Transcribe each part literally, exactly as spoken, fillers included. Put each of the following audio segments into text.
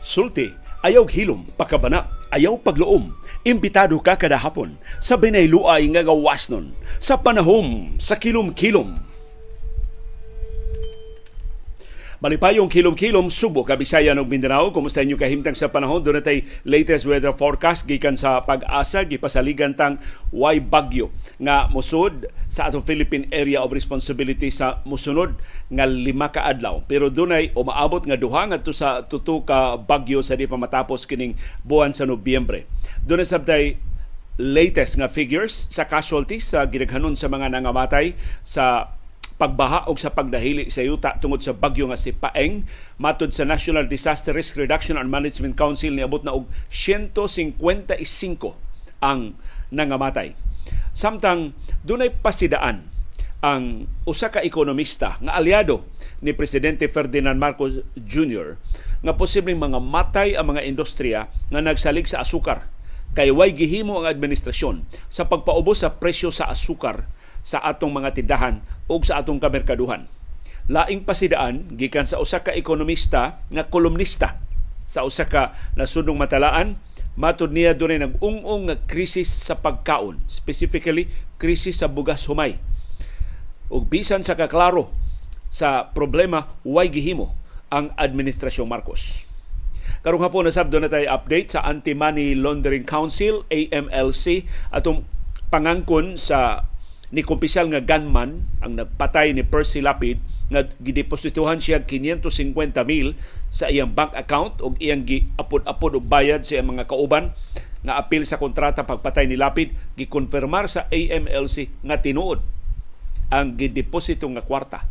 Sulti, ayaw hilom, pakabana, ayaw pagloom. Imbitado ka kada hapon sa binayluay nga gawas nun, sa panahom, sa kilom-kilom. Malipayong kilom-kilom, Subo, Kabisayan ug Mindanao. Kumusta inyo kahimtang sa panahon? Doon natay latest weather forecast gikan sa Pag-asa, gipasaligan tang way bagyo nga musod sa atong Philippine Area of Responsibility sa musunod nga lima ka adlaw. Pero dunay umaabot nga duha ngadto sa tutu ka bagyo sa di pa matapos kining buwan sa Nobyembre. Dunay sabtay latest nga figures sa casualties sa gidaghanon sa mga nangamatay sa pagbaha o sa pagdahili sa yuta tungod sa bagyo nga si Paeng. Matod sa National Disaster Risk Reduction and Management Council, niabot na og one hundred fifty-five ang nangamatay. Samtang dunay pasidaan ang usa ka ekonomista nga aliado ni Presidente Ferdinand Marcos Junior nga posibleng mga matay ang mga industriya nga nagsalig sa asukar kay way gihimo ang administrasyon sa pagpaubos sa presyo sa asukar sa atong mga tindahan o sa atong kamerkaduhan. Laing pasidaan gikan sa usa ka ekonomista nga kolumnista sa usa ka nasudnong matalaan. Matod niya dunay nag-ung-ung nga krisis sa pagkaon, specifically krisis sa bugas humay. Ug bisan sa kaklaro sa problema, way gihimo ang administrasyong Marcos. Karong hapon nasab do na tay update sa Anti-Money Laundering Council, A M L C, atong pangangkon sa ni kompisyal nga gunman ang nagpatay ni Percy Lapid nga gideposituhan siya five hundred fifty thousand sa iyang bank account og iyang giapod-apod og bayad sa iyang mga kauban nga apil sa kontrata pagpatay ni Lapid. Gikonfirmar sa A M L C nga tinuod ang gideposito nga kwarta.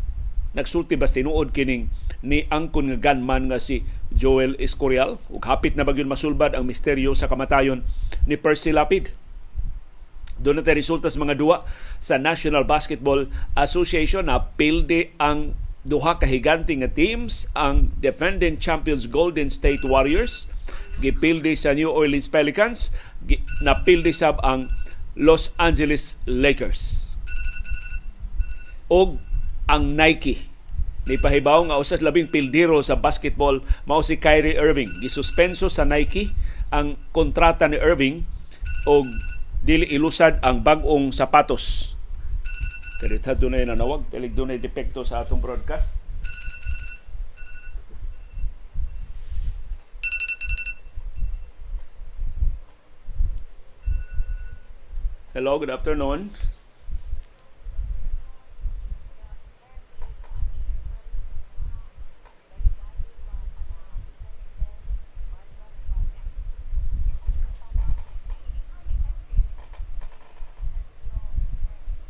Nagsulti bas tinuod kining ni angkon nga gunman nga si Joel Escorial, ug hapit na bagyon masulbad ang misteryo sa kamatayon ni Percy Lapid. Doon natin resulta sa mga duwa sa National Basketball Association na pilde ang duha kahiganting nga teams, ang defending champions Golden State Warriors, gipilde sa New Orleans Pelicans, na pilde sab ang Los Angeles Lakers. Og ang Nike, ni pahibaw nga usas labing pildero sa basketball mao si Kyrie Irving. Gisuspenso sa Nike ang kontrata ni Irving og dili ilusad ang bagong sapatos. Kadita dunay nanawag, pilig dunay depekto sa atong broadcast. Hello, good afternoon.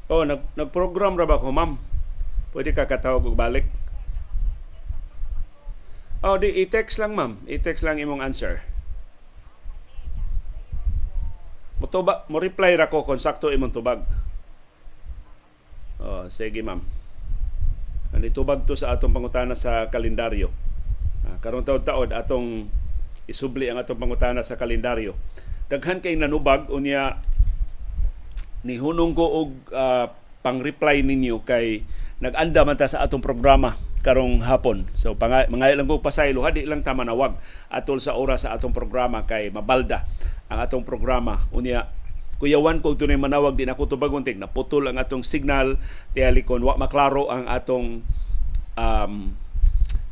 Oh, nag nagprogram ra ba ko, ma'am? Pwede ka katawag og balik. Oh, di i-text lang, ma'am. I-text lang imong answer. Motoba, mo reply ra ko kon sakto imong tubag. Oh, sige, ma'am. Ani tubag to sa atong pangutana sa kalendaryo. Ah, karon taud-taud atong isubli ang atong pangutana sa kalendaryo. Daghan kay nanubag unya. Nihunong ko og uh, pang-reply ninyo kay nag-anda man ta sa atong programa karong hapon. So pang- mga lang ko pasaylo, hadi lang ta manawag atol sa oras sa atong programa kay mabalda ang atong programa. Unya kuyawan ko tunay manawag din ako tubagon tig naputol ang atong signal tialikon wa maklaro ang atong um,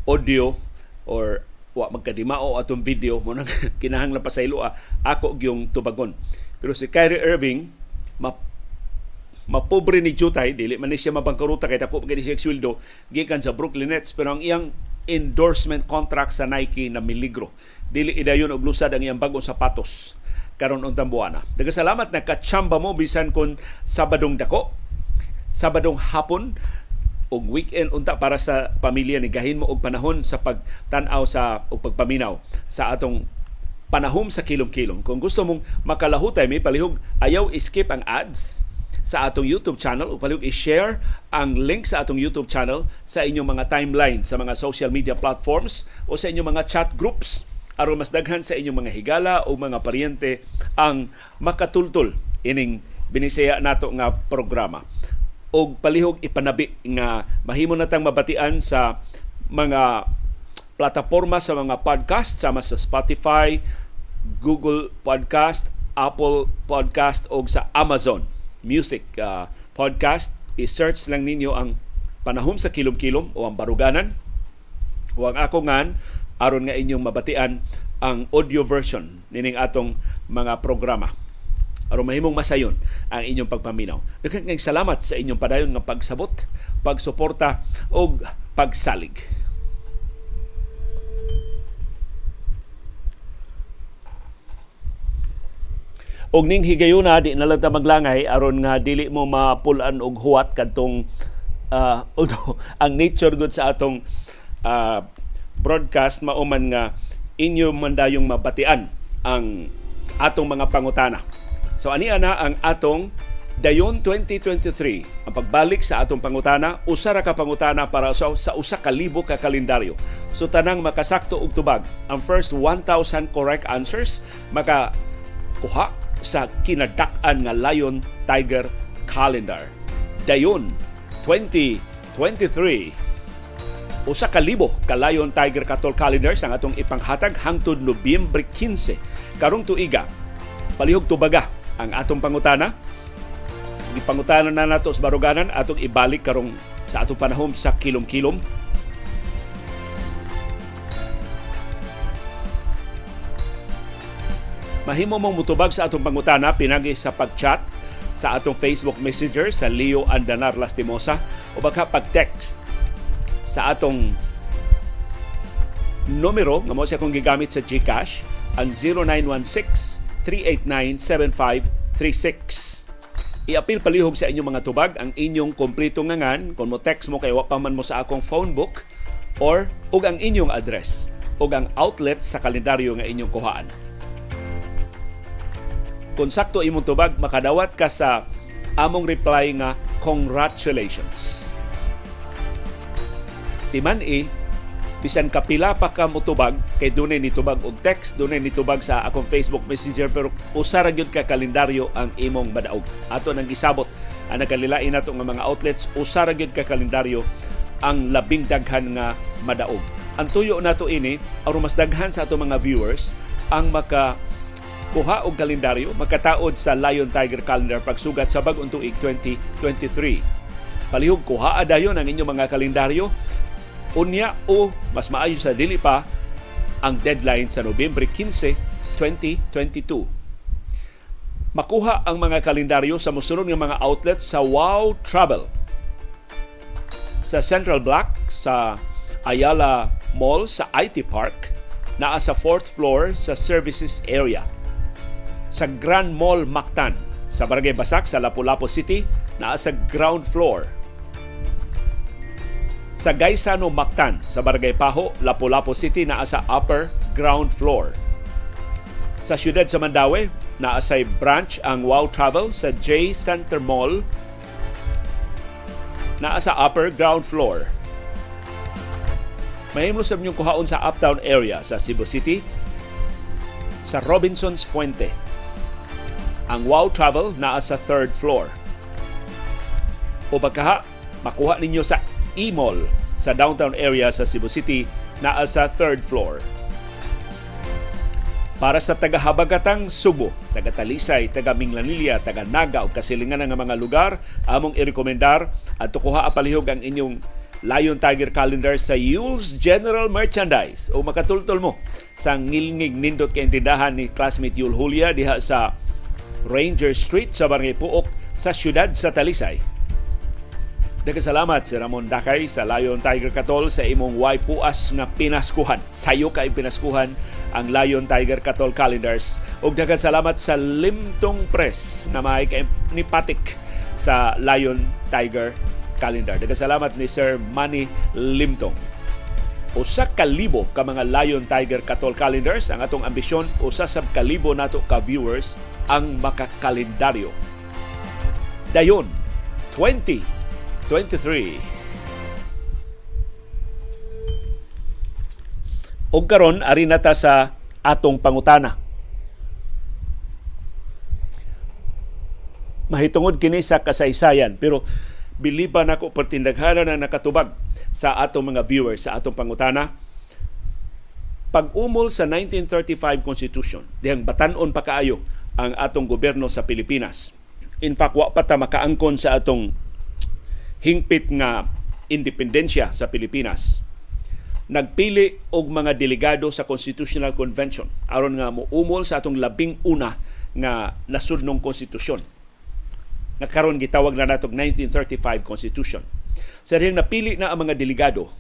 audio or wa magkadimao atong video mo nang kinahanglan pasaylo ah, ako gyung tubagon. Pero si Kyrie Irving ma mapobre ni Jutay, dili man siya mabangkaruta kay dako gani siya sweldo gikan sa Brooklyn Nets, pero ang iyang endorsement contract sa Nike na miligro. Dili idayon og lusad ang iyang bagong sapatos karon untang buwana. Dagasalamat nagkachamba mo bisan kon Sabadong dako, Sabadong hapon og weekend unta para sa pamilya ni gahin mo og panahon sa pagtan-aw sa og pagpaminaw sa atong panahom sa kilom-kilom. Kung gusto mong makalahutay, may palihog ayaw i-skip ang ads sa atong YouTube channel o palihog i-share ang link sa atong YouTube channel sa inyong mga timeline, sa mga social media platforms o sa inyong mga chat groups aron mas daghan sa inyong mga higala o mga paryente ang makatultol ining binisaya nato nga programa. O palihog ipanabi nga mahimo natang mabatian sa mga plataporma sa mga podcast sama sa Spotify, Google Podcast, Apple Podcast o sa Amazon Music uh, Podcast. I-search lang ninyo ang Panahom sa Kilom-Kilom o ang Baruganan o ang Ako Ngan aron nga inyong mabatian ang audio version nining atong mga programa. Aron mahimong masayon ang inyong pagpaminaw. Daghang salamat sa inyong padayon nga pagsabot, pagsuporta og pagsalig. Og ning higayuna di na lang ta maglangay aron nga dili mo mapulan og huwat kadtong uh, ang nature good sa atong uh, broadcast mauman nga inyo mandayong mabatian ang atong mga pangutana. So ania na ang atong Dayon twenty twenty-three, ang pagbalik sa atong pangutana, usa ra ka pangutana para sa, sa usa ka libo ka kalendaryo. So tanang makasakto og tubag, ang first one thousand correct answers maka kuha sa kinadak-an nga Lion Tiger Calendar. Dayon twenty twenty-three. Usa ka libo ka Lion Tiger Cattle Calendars ang atong ipanghatag hangtod Nobyembre labing karong tuiga. Palihog tubaga ang atong pangutana. Gipangutana na nato sa Baruganan atong ibalik karong sa atong Panahom sa Kilom-Kilom. Mahimo mong mutubag sa atong pangutana pinagi sa pag-chat sa atong Facebook Messenger sa Leo Andanar Lastimosa o baka pag-text sa atong numero nga mo siya kung gigamit sa GCash ang zero nine one six, three eight nine, seven five three six. I-apil palihog sa inyong mga tubag ang inyong kompleto nga ngan kung mo text mo kay wa pa man mo sa akong phone book or ug ang inyong address ug ang outlet sa kalendaryo nga inyong kuhaan. Kung sakto imong tubag makadawat ka sa among reply nga congratulations. Timan e, bisan kapila pa ka mutubag, kay dunay nitubag og text, dunay nitubag sa akong Facebook Messenger, pero usara gyud ka kalendaryo ang imong madaog. Ato nang gisabot, ang nagkalilain nato nga mga outlets, usara gyud ka kalendaryo ang labing daghan nga madaog. Ang tuyo nato ini, aron mas daghan sa ato mga viewers, ang makakuha og kalendaryo, makataod sa Lion Tiger Calendar pagsugat sa bag-ong tuig twenty twenty-three. Palihog, kuhaa dayon ang inyong mga kalendaryo, unya o mas maayo sa dili pa ang deadline sa Nobyembre labing, twenty twenty-two. Makuha ang mga kalendaryo sa mosunod nga mga outlets sa Wow Travel, sa Central Block, sa Ayala Mall, sa I T Park, naa sa fourth floor sa Services Area, sa Grand Mall Mactan, sa Barangay Basak sa Lapu-Lapu City, naa sa ground floor, sa Gaisano Mactan sa Barangay Paho, Lapu-Lapu City, naa sa upper ground floor. Sa siyudad sa Mandaue, naa sa branch ang Wow Travel sa J Center Mall, naa sa upper ground floor. Mahimong sa inyong kuhaon sa uptown area sa Cebu City, sa Robinson's Fuente. Ang Wow Travel naa sa third floor. O pagkaha, makuha ninyo sa E-Mall sa downtown area sa Cebu City, naa sa third floor. Para sa taga-Habagatang Subo, taga-Talisay, taga-Minglanilla, taga-Naga o kasilingan ng mga lugar, among irekomendar at tukuha apalihog ang inyong Lion Tiger Calendar sa Yule's General Merchandise o makatultol mo sa ngilngig nindot kaintindahan ni classmate Yul Julia diha sa Ranger Street sa Barangay Puok sa siyudad sa Talisay. Nagkasalamat si Ramon Dakay sa Lion Tiger Katol sa imong way puas nga pinaskuhan. Sayo kay pinaskuhan ang Lion Tiger Katol Calendars. Ug nagkasalamat sa Limtong Press na may nipatik sa Lion Tiger Calendar. Nagkasalamat ni Sir Manny Limtong. Usa ka libo ka mga Lion Tiger Katol Calendars ang atong ambisyon. Usa sab ka libo nato ka viewers ang makakalendaryo. Dayon twenty twenty-three. Og karon ari nata sa atong pangutana. Mahitungod kini sa kasaysayan pero biliban ako pertindaghanan na nakatubag sa atong mga viewers sa atong pangutana. pag-umol sa nineteen thirty-five Constitution, dihang batanon pa kaayo ang atong gobyerno sa Pilipinas. In fact, wa pa ta makaangkon sa atong hingpit nga independensya sa Pilipinas. Nagpili og mga delegado sa Constitutional Convention aron nga muumol sa atong labing una nga nasudnong konstitusyon. Nagkaron gitawag na natong nineteen thirty-five Constitution. Sa diyang napili na ang mga delegado,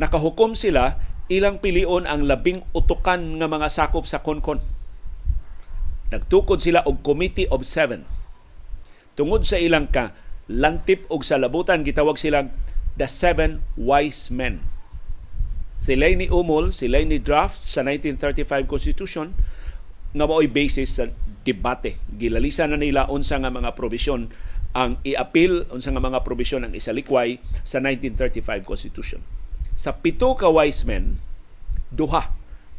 nakahukom sila ilang pilion ang labing utukan nga mga sakop sa Konkon. Nagtukod sila og Committee of Seven. Tungod sa ilang ka lantip og salabutan, gitawag silang The Seven Wise Men. Sila'y ni umol, sila'y ni draft sa nineteen thirty-five Constitution nga mao'y basis sa debate. Gilalisa na nila unsa nga mga probisyon ang i-appeal, unsa nga mga probisyon ang isalikway sa nineteen thirty-five Constitution. Sa pito ka wise men, duha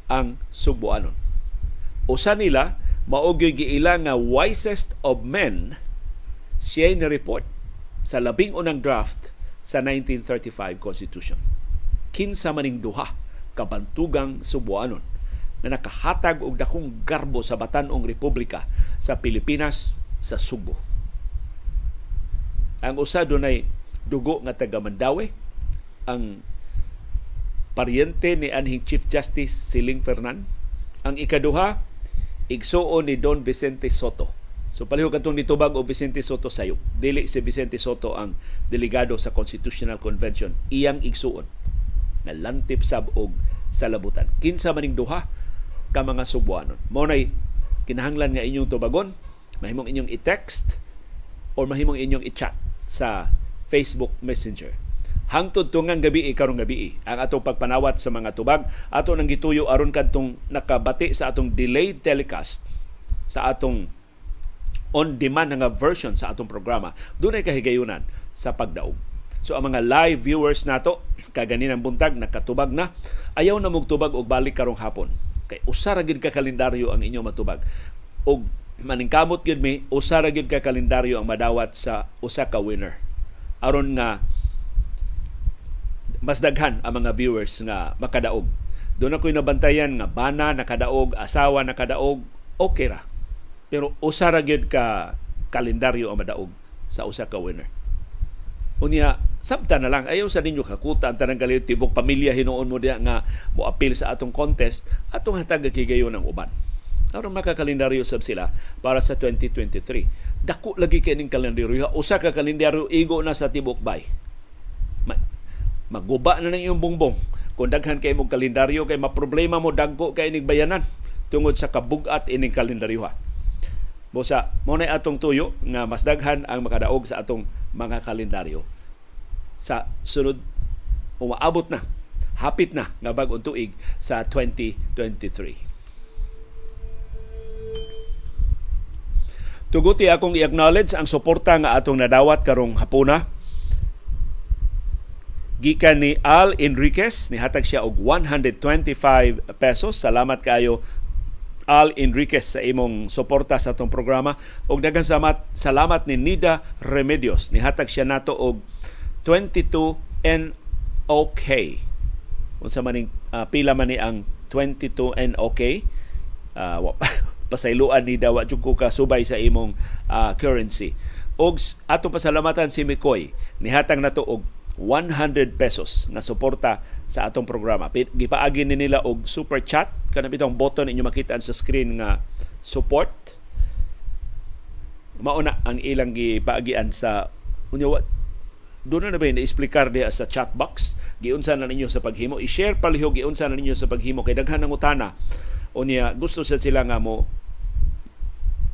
ang subuanon. Usa nila maogyo'y giila nga wisest of men, siya'y ni-report sa labing unang draft sa nineteen thirty-five Constitution. Kinsa maning duha kabantugang subuanon na nakahatag og dakong garbo sa batan-ong republika sa Pilipinas sa Subo. Ang usa dunay dugo nga taga Mandawi, ang paryente ni anhing Chief Justice Siling Fernan. Ang ikaduha igsuon ni Don Vicente Soto. So palihog katong nitubag o Vicente Soto sayop. Dili si Vicente Soto ang delegado sa Constitutional Convention. Iyang igsuon na lantip sab og salabutan. Kinsa maning duha ka mga subuanon. Mao nay kinahanglan nga inyong tubagon, mahimong inyong i-text or mahimong inyong i-chat sa Facebook Messenger. Hangtod tungang gabi karong gabi ang atong pagpanawat sa mga tubag. Ato nang gituyo aron kadtong nakabati sa atong delayed telecast sa atong on-demand nga version sa atong programa. Doon ay kahigayunan sa pagdaog. So ang mga live viewers nato kaganinang buntag nakatubag na, ayaw na magtubag og balik karong hapon. Kay usa ra gyud ka kalendaryo ang inyong matubag. Og maningkamot gyud mi, usa ra gyud ka kalendaryo ang madawat sa usa ka winner. Aron nga mas daghan ang mga viewers nga makadaog. Doon ako'y nabantayan nga bana nakadaog, asawa nakadaog, okay ra. Pero usa ra gyud ka kalendaryo ang madaog sa usa ka winner. Unya sabta na lang ayaw sa ninyo kakuta ang tanang kaliyo tibok pamilya hinuon mo diha nga mo-appeal sa atong contest atong hatag kigayon ang uban. Aron makakalendaryo sab sila para sa twenty twenty-three. Dako lagi kay ning kalendaryo. Usa ka kalendaryo igo na sa tibok bay. Maguba na ng iyong bongbong. Kung daghan kay mong kalendaryo kay maproblema mo dagko kay ining bayanan tungod sa kabugat ining kalendaryo. Bosa, muna atong tuyo nga mas daghan ang makadaog sa atong mga kalendaryo. Sa sunod, umaabot na, hapit na nga bag-ong tuig sa twenty twenty-three. Tuguti akong i-acknowledge ang suporta nga atong nadawat karong hapuna. Gikan ni Al Enriquez, nihatag siya og one hundred twenty-five pesos. Salamat kayo Al Enriquez sa imong suporta sa atong programa. Og daghang salamat, salamat ni Nida Remedios. Nihatag siya nato og twenty-two N O K. Unsa maning uh, pila man ni ang twenty-two N O K? Uh, pasayloan Nida, wa jud ko kasubay sa imong uh, currency. Og atong pasalamatan si Mikoy. Nihatag nato og one hundred pesos na suporta sa atong programa. Gipaagi ni nila og super chat kanang bitong button inyo makita sa screen nga support. Mao na ang ilang gipaagian sa unyo. Doon na ba yung na-explicar diha sa chat box? Giunsa na ninyo sa paghimo. I-share palihog, giunsa na ninyo sa paghimo. Kay daghan ng utana. Unya, gusto sa sila nga mo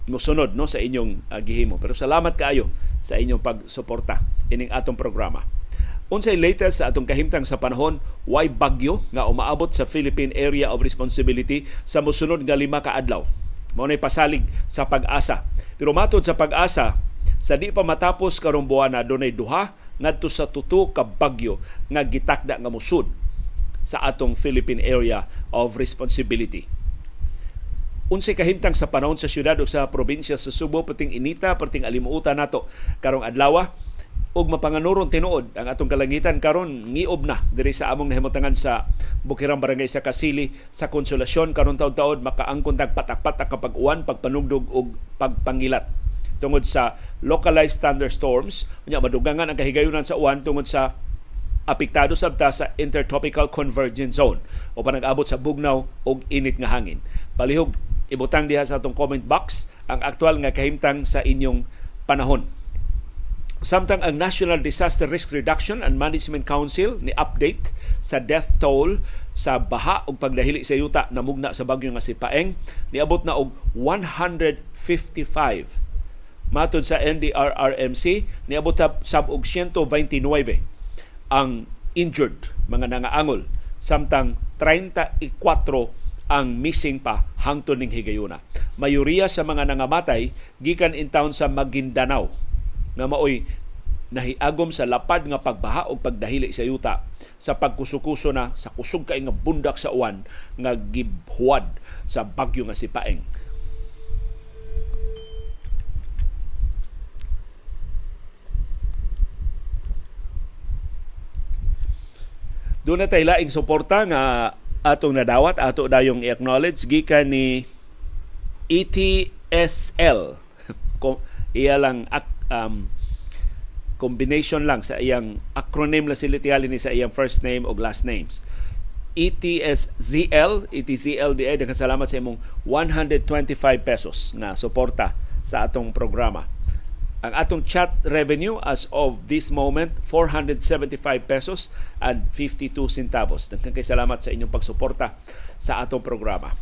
musunod no, sa inyong uh, gihimo. Pero salamat kaayo sa inyong pagsuporta ining atong programa. Unsay latest sa atong kahimtang sa panahon, why bagyo nga umaabot sa Philippine Area of Responsibility sa mosunod nga lima ka adlaw. Mao nay pasalig sa pag-asa. Pero matod sa pag-asa, sa di pa matapos karong buwana dunay duha ngadto sa tutu ka bagyo nga gitakda nga mosud sa atong Philippine Area of Responsibility. Unsay kahimtang sa panahon sa syudad o sa probinsya sa Subo, perting inita, perting alimuutan nato karong adlaw. og mapanganuron tinuod ang atong kalangitan karon ngiob na diri sa among nahimutangan sa Bukirang Barangay sa Kasili sa Konsolasyon karon taud-taud makaangkon tag patak-patak kapag uwan, pagpanugdog og pagpangilat tungod sa localized thunderstorms. Unya madugangan ang kahigayunan sa uwan tungod sa apektado sabta sa intertropical convergence zone o panag-abot sa bugnaw og init nga hangin. Palihog ibutang diha sa atong comment box ang aktual nga kahimtang sa inyong panahon. Samtang ang National Disaster Risk Reduction and Management Council ni update sa death toll sa baha ug pagdahili sa yuta namugna sa bagyo nga si Paeng, niabot na og one hundred fifty-five. Matod sa N D R R M C, niabot sab og one hundred twenty-nine ang injured mga nangaangol, samtang thirty-four ang missing pa hangtod ning higayuna. Mayoriya sa mga nangamatay gikan in town sa Maguindanao nga maoy nahiagom sa lapad nga pagbaha o pagdahili sa yuta sa pagkusukuso na sa kusog kay nga bundak sa uwan nga gibhuad sa bagyo nga si Paeng. Doon na tayo laing suporta nga atong nadawat, ato dayong i-acknowledge gikan ni E T S L. Iya lang Um, combination lang sa iyang acronym la sila tiyali ni sa iyang first name o last names. E T S Z L, E T S Z L D A, daghang salamat sa imong one hundred twenty-five pesos na suporta sa atong programa. Ang atong chat revenue as of this moment, four hundred seventy-five pesos and fifty-two centavos. Daghang salamat sa inyong pagsuporta sa atong programa.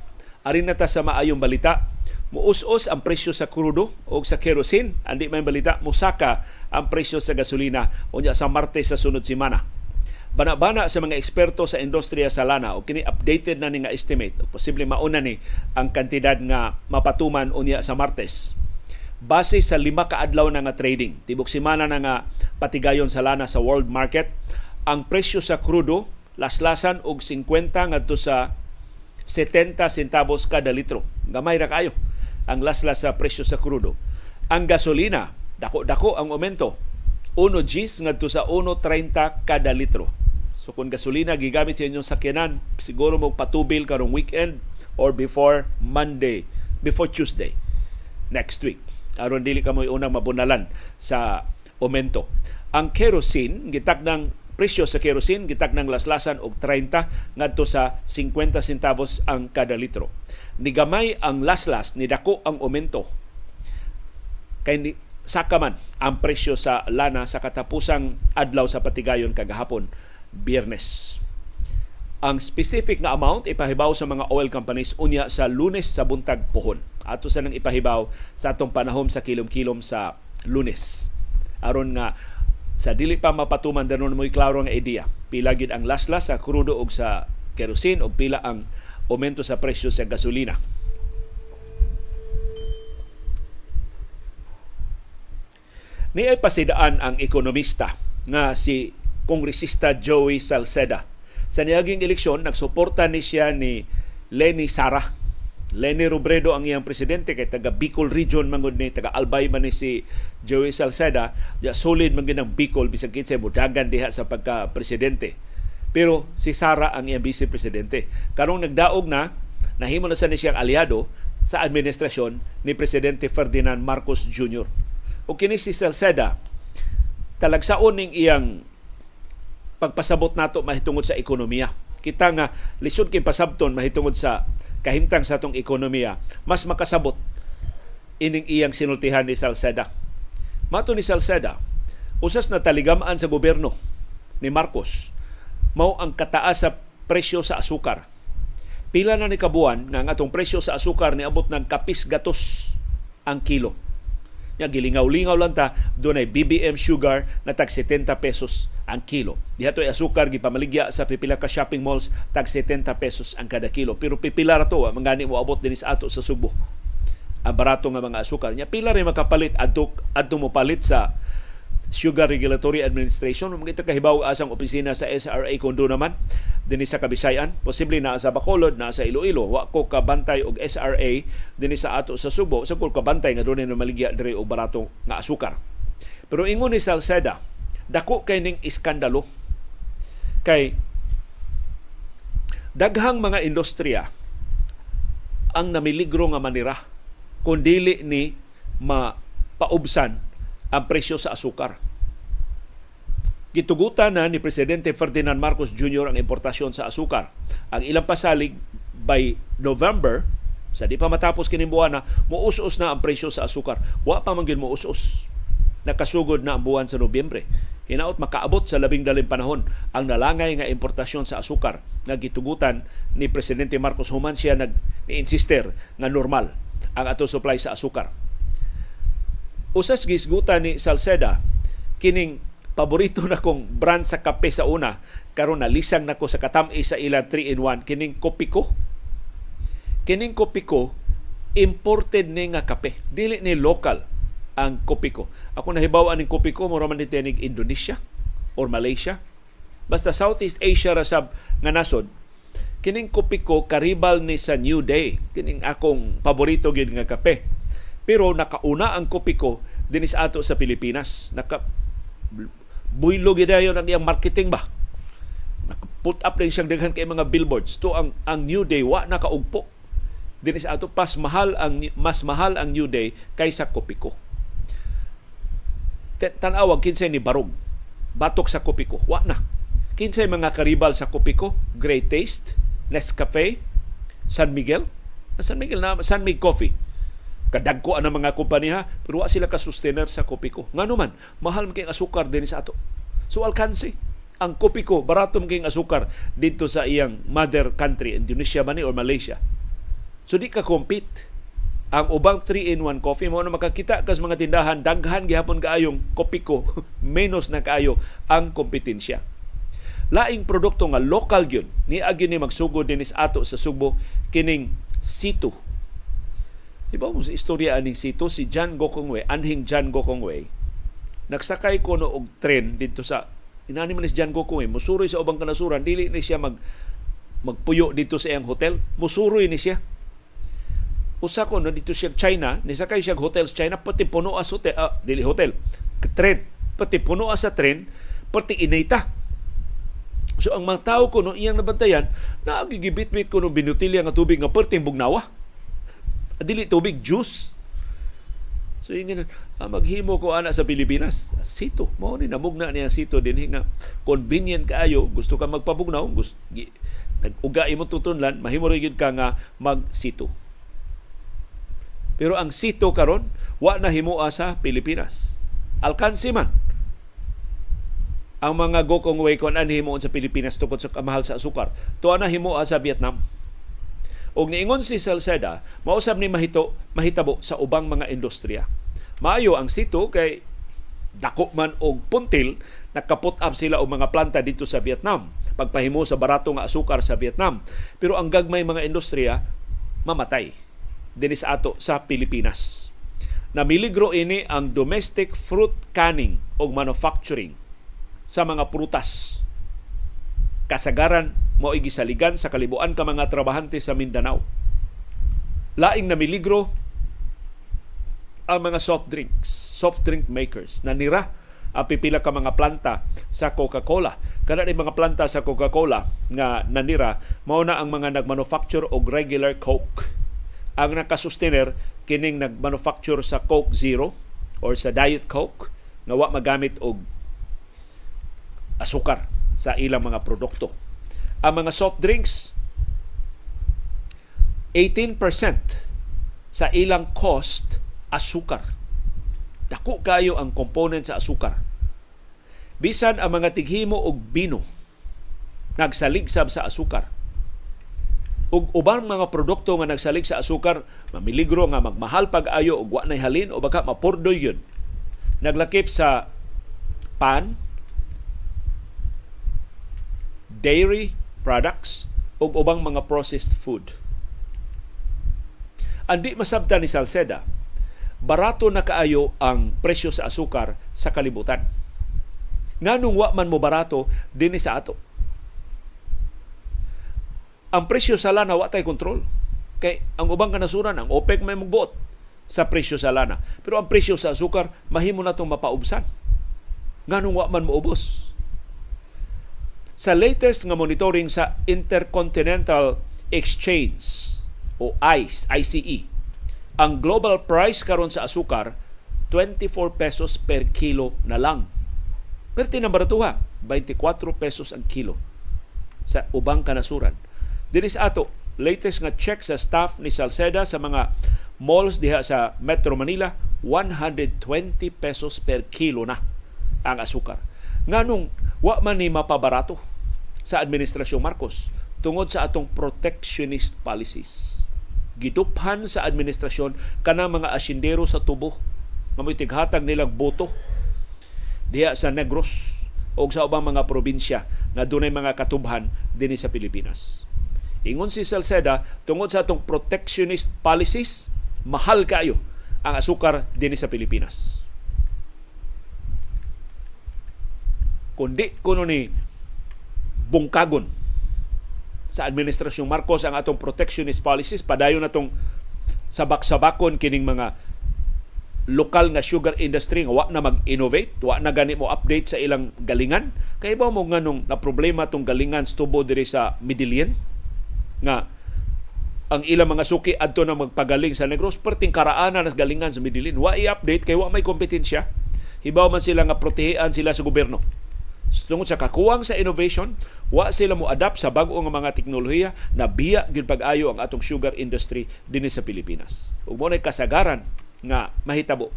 Ari na ta sa maayong balita. Muus-us ang presyo sa krudo o sa kerosene. Andi may balita, musaka ang presyo sa gasolina o sa Martes sa sunod semana. Bana-bana sa mga eksperto sa industriya sa lana o kini updated na ni nga estimate o posible mauna ni ang kantidad nga mapatuman o sa Martes. Base sa lima kaadlaw na nga trading, tibok semana na nga patigayon sa lana sa world market, ang presyo sa krudo laslasan og fifty ngadto sa seventy centavos kada litro. Gamay ra kayo ang laslas sa presyo sa krudo. Ang gasolina, dako-dako ang aumento. one g's ngadto sa one thirty kada litro. So kung gasolina gigamit sa inyong sakyanan, siguro magpatubil karong weekend or before Monday, before Tuesday next week. Aron dili ka mo unang mabunalan sa aumento. Ang kerosene, gitag ng presyo sa kerosene, gitag ng laslasan og thirty ngadto sa fifty centavos ang kada litro. Nigamay ang laslas, nidako ang aumento. Kay saka man ang presyo sa lana sa katapusang adlaw sa patigayon kagahapon, Biyernes. Ang specific na amount ipahibaw sa mga oil companies unya sa Lunes sa buntag pohon. Ato sa nang ipahibaw sa atong panahom sa kilom-kilom sa Lunes. Aron nga sa dili pa mapatuman danon mo'y klaro nga idea. Pila gid ang laslas sa krudo og sa kerosene og pila ang aumento sa presyo sa gasolina. Niay pasidaan ang ekonomista nga si Kongresista Joey Salceda. Sa niaging eleksyon, nagsuporta ni siya ni Leni Sara. Leni Robredo ang iyang presidente kay taga Bicol region mangod ni taga Albay man ni si Joey Salceda, ya solid man ginang Bicol bisag kinsay mudagan diha sa pagka presidente. Pero si Sara ang iyang vice presidente. Karong nagdaog na nahimo na sa ni siyang aliado sa administrasyon ni Presidente Ferdinand Marcos Junior O kini si Salceda talagsaon ning iyang pagpasabot nato mahitungod sa ekonomiya. Kita nga lisod kay pasabton mahitungod sa kahimtang sa atong ekonomiya, mas makasabot ining iyang sinultihan ni Salceda. Mato ni Salceda, usas na taligamaan sa gobyerno ni Marcos mao ang kataas sa presyo sa asukar. Pila na ni kabuan nga ang atong presyo sa asukar niabot ng kapis gatos ang kilo. Nya gilingaw-lingaw lang ta, dunay B B M sugar na tag seventy pesos ang kilo. Diha to'y asukar gipamaligya sa pipila ka shopping malls tag seventy pesos ang kada kilo. Pero pipila ra to, mangani mo abot dinis ato sa Subo. Ang barato nga mga asukar nya pila ray makapalit adto adto mo palit sa Sugar Regulatory Administration. Mga ito kahibaw asang opisina sa S R A kundo naman dinis sa Kabisayan, posible na sa Bacolod, na sa Iloilo. Wa ko kabantay og S R A dinis sa ato sa Subo. Sa so, ko kabantay nga dunay maligya diri og barato nga asukar. Pero ingon ni Salceda, dako kay ning iskandalo kay daghang mga industriya ang namiligro nga manira kun dili ni mapaubsan ang presyo sa asukar. Gitugutan na ni Presidente Ferdinand Marcos Junior ang importasyon sa asukar. Ang ilang pasalig by November, sa di pa matapos kining buwan na, muus-us na ang presyo sa asukar. Wa pa man gyud muus-us. Nakasugod na ang buwan sa Nobyembre. Hinaot makaabot sa labing daling panahon ang nalangay nga importasyon sa asukar nga gitugutan ni Presidente Marcos human siya nag-insister nga normal ang ato supply sa asukar. Usas gisgutan ni Salceda kining paborito na kong brand sa kape sa una, karon nalisang nako sa katam-i sa ilang three in one kining Kopiko. Kining Kopiko imported ni nga kape, dili ni local ang Kopiko. Ako nahibawaan ng Kopiko mura man ni tenig Indonesia or Malaysia. Basta Southeast Asia rasab nga nasod. Kining Kopiko karibal ni sa New Day, kining akong paborito gid nga kape. Pero nakauna ang Kopiko dinis ato sa Pilipinas. Naka builo gidayon ang iyang marketing ba. Put up lang siyang daghan kay mga billboards. To ang ang New Day wa nakaugpo. Dinis ato pas mahal ang mas mahal ang New Day kaysa Kopiko. Tanawag kinsay ni barog. Batok sa Kopiko, wa na. Kinsay mga karibal sa Kopiko, Great Taste, Nescafe, San Miguel. San Miguel na San Miguel Coffee. Kadagko ang mga kumpanya, pero wa sila ka-sustainer sa Kopiko. Nga naman, mahal man kayong asukar din sa ato. So, alkansi. Ang Kopiko, barato man kayong asukar dito sa iyang mother country, Indonesia ba ni or Malaysia. So, di ka-compete. Ang ubang three in one coffee, mo na makakita kas mga tindahan, daghan gihapon kaayong Kopiko, menos na kaayo ang kompetensya. Laing produkto nga local yun, ni agin ni magsugod din sa ato sa Subo, kining Situ. Iba mo sa istorya aning Sito, si John Gokongwe, anhing John Gokongwe, nagsakay ko noong tren dito sa, inani man ni si John Gokongwe, musuroy sa ubang kanasuran, dili ni siya mag, magpuyo dito sa iyang hotel, musuroy ni siya. Usa ko no, dito siya China, nisakay siya hotel sa China, pati puno as hotel, ah, dili hotel, tren, pati puno as sa tren, pati inaita. So ang mga tao ko no, iyang nabantayan, nagigibit-bit ko no, binutilya nga tubig nga perting bugnawa. Dili tubig, juice. So yung ganun, ah, maghimo ko ana sa Pilipinas. Sito. Mao ni namugna niya Sito din. Hinga, convenient kaayo. Gusto ka magpabugnaw. Gusto, gi, nag-uga imo tutunlan. Mahimo rin ka nga mag-Sito. Pero ang Sito karon wa na himoa sa Pilipinas. Alkansi man. Ang mga gokong way kung ano himoon sa Pilipinas tungkol sa kamahal sa asukar. Tuwa na himoa sa Vietnam. Og niingon si Salceda, mausab ni mahito, mahitabo sa ubang mga industriya. Maayo ang Sito kay dako man og puntil, nakaput up sila og mga planta dito sa Vietnam. Pagpahimo sa barato nga asukar sa Vietnam. Pero ang gagmay mga industriya mamatay dinhi sa ato sa Pilipinas. Namiligro ini ang domestic fruit canning og manufacturing sa mga prutas. Kasagaran mao igisaligan sa kalibuan ka mga trabahante sa Mindanao. Laing namiligro ang mga soft drinks, soft drink makers. Nanira ang pipila ka mga planta sa Coca-Cola. Kada ni mga planta sa Coca-Cola nga nanira, mao na ang mga nagmanufacture og regular Coke. Ang nakasustainer kining nagmanufacture sa Coke Zero or sa Diet Coke nga wa magamit og asukar sa ilang mga produkto. Ang mga soft drinks, eighteen percent sa ilang cost, asukar. Dako kayo ang component sa asukar. Bisan ang mga tighimo og bino, nagsaligsab sa asukar. Ug ubang mga produkto nga nagsalig sa asukar, mamiligro nga magmahal pag-ayo og wa nay halin o baka mapurdoy yun. Naglakip sa pan, dairy products o ubang mga processed food. Andi masabtan ni Salceda, barato na kaayo ang presyo sa asukar sa kalibutan. Nganong wa man mo barato dinhi sa ato. Ang presyo sa lana wa tay kontrol. Kay ang ubang kanasuran, ang OPEC may magbuot sa presyo sa lana. Pero ang presyo sa asukar mahimo na tong mapaubsan. nganong wa man maubos. Sa latest nga monitoring sa Intercontinental Exchange o I C E, ang global price karon sa asukar twenty-four pesos per kilo na lang. Pero tinabaratuha, twenty-four pesos ang kilo sa ubang kanasuran. Dinis ato, latest nga check sa staff ni Salceda sa mga malls diha sa Metro Manila, one hundred twenty pesos per kilo na ang asukar. Nganong wa man ni mapabarato sa Administrasyong Marcos tungod sa atong protectionist policies. Giduphan sa administrasyon kanang mga asyendero sa tubo nga may tighatag nilang boto diha sa Negros o sa ubang mga probinsya na dunay mga katubhan din sa Pilipinas. Ingon si Salceda, tungod sa atong protectionist policies, mahal kayo ang asukar din sa Pilipinas. Kundi kuno ni bungkagon sa Administrasyong Marcos ang atong protectionist policies, padayon natong sabak-sabakon kining mga lokal nga sugar industry nga wa na mag-innovate, wa na gani mo update sa ilang galingan. Kaya ba mo nga nung na problema itong galingan stubo diri sa Midillion nga ang ilang mga suki adto na magpagaling sa Negros, perting karaanan ng galingan sa Midillion wa i-update kay wa may kompetensya, hibaw man sila nga protehean sila sa gobyerno. Tungod sa kakuwang sa innovation, wa sila mo adapt sa bag-ong mga teknolohiya na biya gyud pag-ayo ang atong sugar industry dinhi sa Pilipinas. Ug mo nay kasagaran nga mahitabo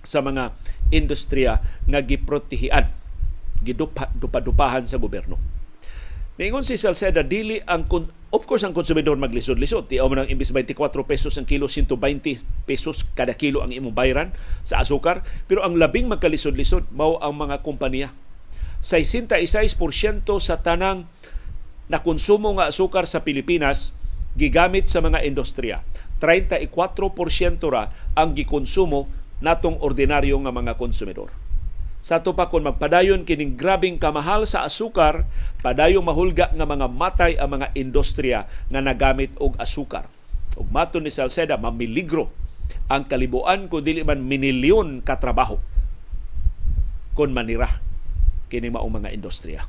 sa mga industriya nga giprotehian, gidupa-dupahan sa gobyerno. Niingon si Salceda, dili ang kon- of course ang konsumidor maglisod-lisod. Tiaw man ang imbis twenty-four pesos ang kilo, one hundred twenty pesos kada kilo ang imong bayran sa asukar, pero ang labing magkalisod-lisod mao ang mga kompanya. sixty-six percent sa tanang nakonsumo nga asukar sa Pilipinas gigamit sa mga industriya. thirty-four percent ra ang gikonsumo natong ordinaryo nga mga konsumidor. Sa ito pa, kung magpadayon kining grabing kamahal sa asukar, padayong mahulga nga mga matay ang mga industriya nga nagamit og asukar. Ug maton ni Salceda, mamiligro ang kalibuan kung dili man minilyon katrabaho kung manira kining maong mga industriya.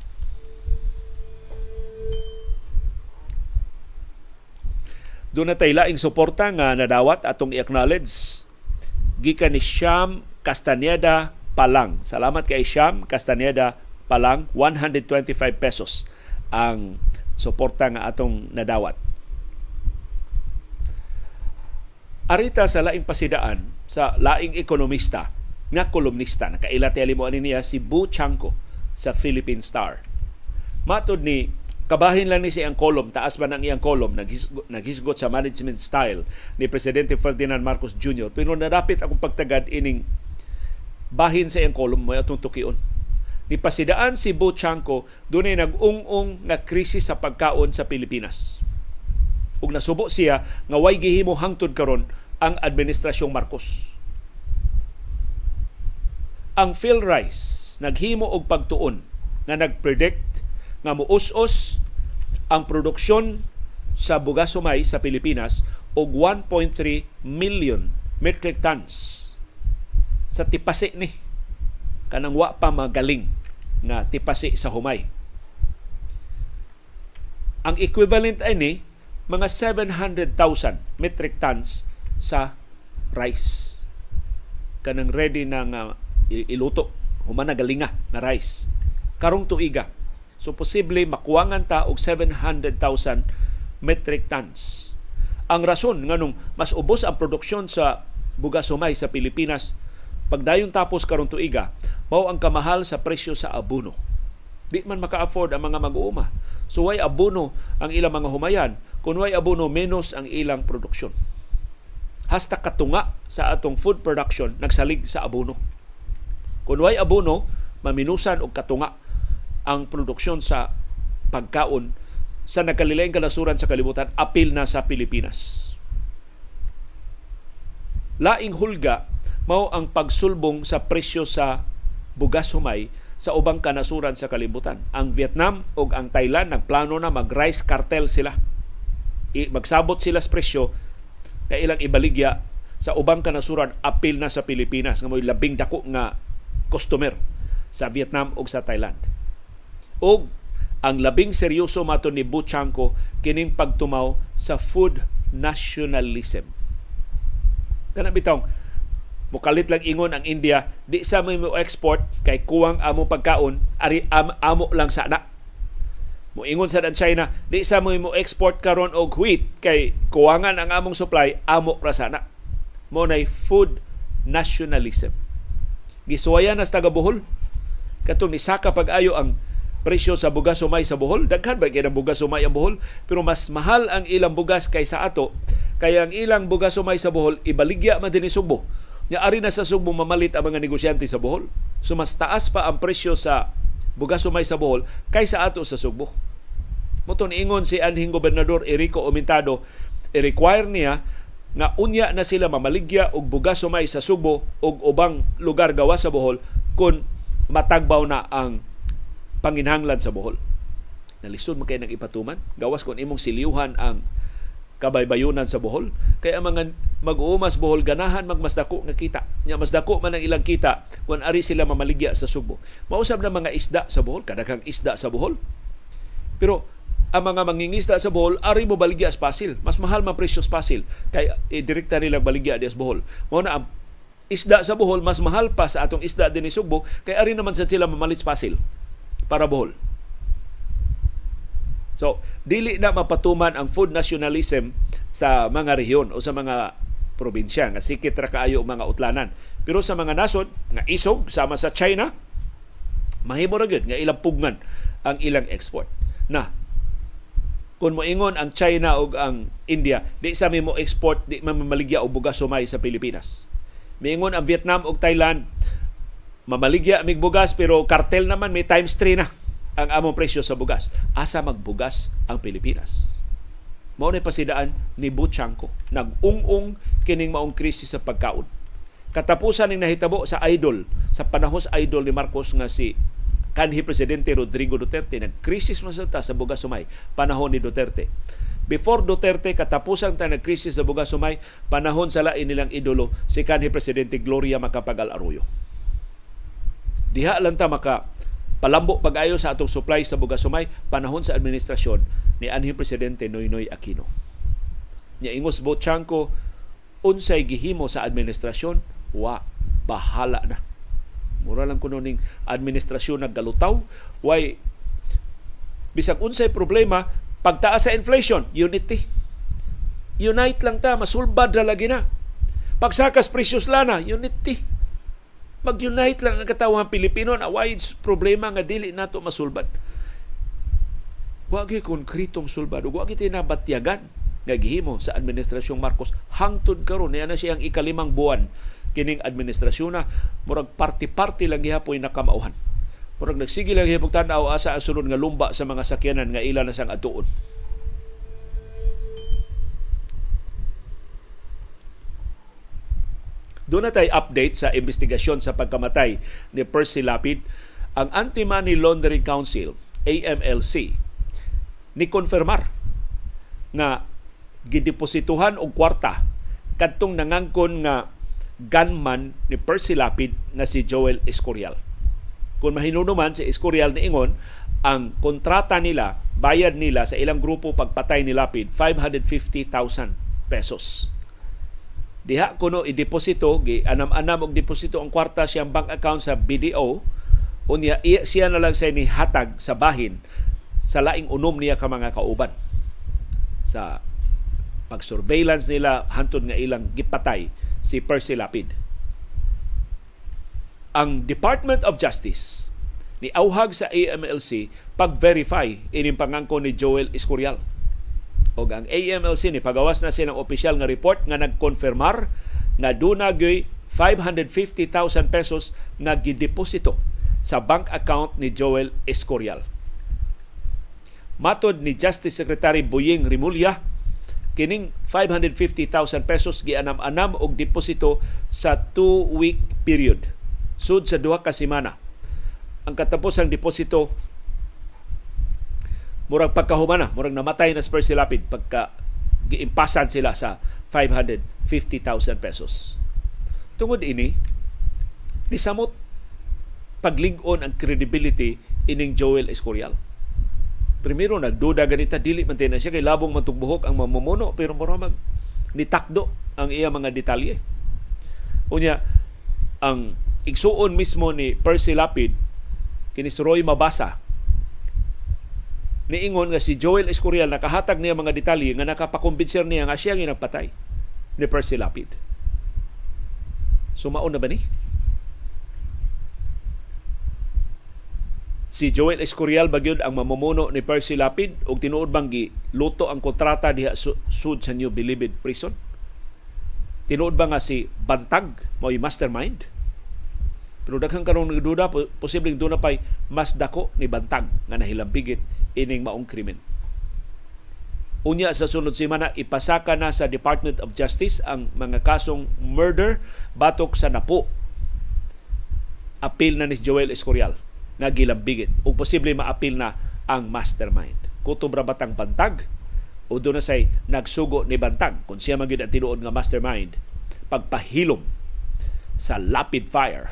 Doon na tayo laing suporta nga nadawat atong i-acknowledge gikan ni Syam Castaneda Palang. Salamat kay Syam Castaneda Palang. one hundred twenty-five pesos ang suporta nga atong nadawat. Arita sa laing pasidaan sa laing ekonomista nga kolumnista, nakailateli mo ani niya si Bu Chanko sa Philippine Star. Matod ni kabahin lang ni siyang kolom, taas man ang iyang kolom, naghis, naghisgot sa management style ni Presidente Ferdinand Marcos Junior Pero nadapit akong pagtagad ining bahin sa iyang kolom mo atong tukion. Ni pasidaan si Bu Chanko, dunay nag-ung-ung nga krisis sa pagkaon sa Pilipinas. Ug nasubo siya nga way gihimo hangtod karon ang Administrasyong Marcos. Ang PhilRice naghimo og pagtuon nga nagpredict nga muus-us ang produksyon sa bugasumay sa Pilipinas og one point three million metric tons sa tipasi ni kanang wa pa magaling nga tipasi sa humay. Ang equivalent ay ni mga seven hundred thousand metric tons sa rice, kanang ready na nga iluto human na galinga na rice karong tuiga. So, posible makuwangan ta og seven hundred thousand metric tons. Ang rason nganong mas ubos ang produksyon sa bugasumay sa Pilipinas pagdayon tapos karong tuiga mao ang kamahal sa presyo sa abono. Di man maka-afford ang mga mag-uuma. So, way abono ang ilang mga humayan, kun way abono menos ang ilang produksyon. Hasta katunga sa atong food production nagsalig sa abono. Kun way abono, maminusan og katunga ang produksyon sa pagkaon sa nagkalilaing kalasuran sa kalibutan, apil na sa Pilipinas. Laing hulga mao ang pagsulbong sa presyo sa bugas humay sa ubang kanasuran sa kalibutan. Ang Vietnam o ang Thailand nagplano na mag-rice cartel sila. I- magsabot sila sa presyo na ilang ibaligya sa ubang kanasuran, apil na sa Pilipinas nga mo'y labing dako nga customer sa Vietnam ug sa Thailand. Ug ang labing seryoso mato ni Buchanko kining pagtumaw sa food nationalism. Kana bitong mukalit lang ingon ang India, di sa may mo export kay kuwang amo pagkaon, ari am, amo lang sa anak. Moingon sa China, di sa may mo export karon og wheat kay kuwangan ang among supply, amo ra sa anak. Mo nay food nationalism. Gisuwaya na sa taga Bohol. Katong ni Saka pag-ayo ang presyo sa bugas sumay sa Bohol. Daghan ba kaya ng bugas sumay ang Bohol? Pero mas mahal ang ilang bugas kaysa ato. Kaya ang ilang bugas sumay sa Bohol, ibaligya man din ni Sugbo. Niari na sa Sugbo mamalit ang mga negosyante sa Bohol. So mas taas pa ang presyo sa bugas sumay sa Bohol kaysa ato sa Sugbo. Mutong ingon si Anhing Gobernador Enrico Omentado, i-require niya na unya na sila mamaligya og bugas sumay sa Sugbo og ubang lugar gawas sa Bohol kun matagbaw na ang panginhanglan sa Bohol. Nalisod man kayo ng ipatuman. Gawas kung imong siliuhan ang kabaybayunan sa Bohol. Kaya ang mga mag-uumas Bohol, ganahan magmasdako nga kita. Nga masdako man ang ilang kita kung ari sila mamaligya sa Sugbo. Mausab na mga isda sa Bohol. Kadakang isda sa Bohol. Pero ang mga mangingisda sa Bohol, ari mo baligya sa Pasil. Mas mahal man presyo sa Pasil. Kaya idirekta nilang baligya sa Bohol. Mauna ang isda sa Bohol, mas mahal pa sa atong isda din ni Sugbo. Kaya ari naman sa sila mamalit sa Pasil para Bohol. So, dili na mapatuman ang food nationalism sa mga rehiyon o sa mga probinsya nga sikit ra kaayo mga utlanan. Pero sa mga nasod nga isog sama sa China, mahimo ra gyud nga ilang pugnan ang ilang export. Na kun moingon ang China ug ang India, di sa mimo export di mamaligya og bugas sumay sa Pilipinas. Miingon ang Vietnam ug Thailand, mamaligya mig bugas pero kartel naman may times three na ang among presyo sa bugas. Asa magbugas ang Pilipinas? Mao ni pasidaan ni Buchanko. Nag-ung-ung kining maong krisis sa pagkaon. Katapusan ning nahitabo sa idol, sa panahos idol ni Marcos nga si kanhi Presidente Rodrigo Duterte. Nagkrisis man sa ta sa bugas sumay panahon ni Duterte. Before Duterte, katapusan ta nagkrisis sa bugas sumay panahon sa lain nilang idolo si kanhi Presidente Gloria Macapagal Arroyo. Diha lang ta maka palambo pag-ayo sa atong supply sa bugas sumay panahon sa administrasyon ni anhing Presidente Noynoy Aquino. Nya ingos Buchanko, unsay gihimo sa administrasyon, wa bahala na. Mura lang kuno ning administrasyon naggalutaw, way bisag unsay problema pagtaas sa inflation, unity. Unite lang ta, masulbad ra lagi na. Pagsakas presyos lana, unity. Mag-unite lang ang katawang Pilipino na wide problema nga dili nato masulbad. Wa gyud konkretong sulbad, wa gyud tinabatyagan nga gihimo sa administrasyong Marcos hangtod karon. Niya na siya ang ikalimang buwan kining administrasyon na murag party-party lang gihapoy nakamauhan. Murag nagsige lang hipog tan-aw asa ang sulod nga lumba sa mga sakyanan nga ila na sang atuon. Doon na tayo update sa investigasyon sa pagkamatay ni Percy Lapid. Ang Anti-Money Laundering Council, A M L C, nikonfirmar na gideposituhan og kwarta kadtong nangangkon nga gunman ni Percy Lapid nga si Joel Escorial. Kung mahinunuman si Escorial ni ingon, ang kontrata nila, bayad nila sa ilang grupo pagpatay ni Lapid, five hundred fifty thousand pesos. Diha kuno i-deposito, anam-anam og deposito ang kwarta siyang bank account sa B D O, unya siya na lang siya ni hatag sa bahin sa laing unom niya ka mga kauban. Sa pag-surveillance nila, hantod nga ilang gipatay si Percy Lapid. Ang Department of Justice ni auhag sa A M L C pag-verify ining pangangko ni Joel Escorial. O ang A M L C ni pagawas na silang opisyal nga report nga nagkonfirmar na dunagyoy five hundred fifty thousand pesos na gideposito sa bank account ni Joel Escorial. Matod ni Justice Secretary Boying Rimulya, kining five hundred fifty thousand pesos gianam-anam og deposito sa two-week period. Sud sa duha ka semana. Ang katapusang deposito murag pagkahumana, murag namatay na si Percy Lapid pagka giimpasan sila sa five hundred fifty thousand pesos. Tungod ini, nisamot paglig-on ang credibility ining Joel Escorial. Primero nagduda ganita dili man tayo na siya kay labong matugbuhok ang mamumuno pero maramag nitakdo ang iya mga detalye. Unya ang igsuon mismo ni Percy Lapid kini si Roy Mabasa niingon nga si Joel Escorial nakahatag niya mga detalye nga nakapakumbinser niya nga siya ang nagpatay ni Percy Lapid. Sumaon na ba ni? Si Joel Escorial bagyod ang mamumuno ni Percy Lapid og tinuod bang gi luto ang kontrata diha sud sa New Bilibid Prison? Tinuod ba nga si Bantag mao'y mastermind? Pero daghang karon nagduda posibleng duna pay mas dako ni Bantag nga nahilambigit ining maong krimen. Unya sa sunod semana ipasaka na sa Department of Justice ang mga kasong murder batok sa napo. Apil na ni Joel Escorial nga gilambigit ug posible maapil na ang mastermind. Kutob ra batang Bantag o do na say nagsugo ni Bantag kun siya man gyud ang tinuod nga mastermind pagpahilom sa Lapid Fire.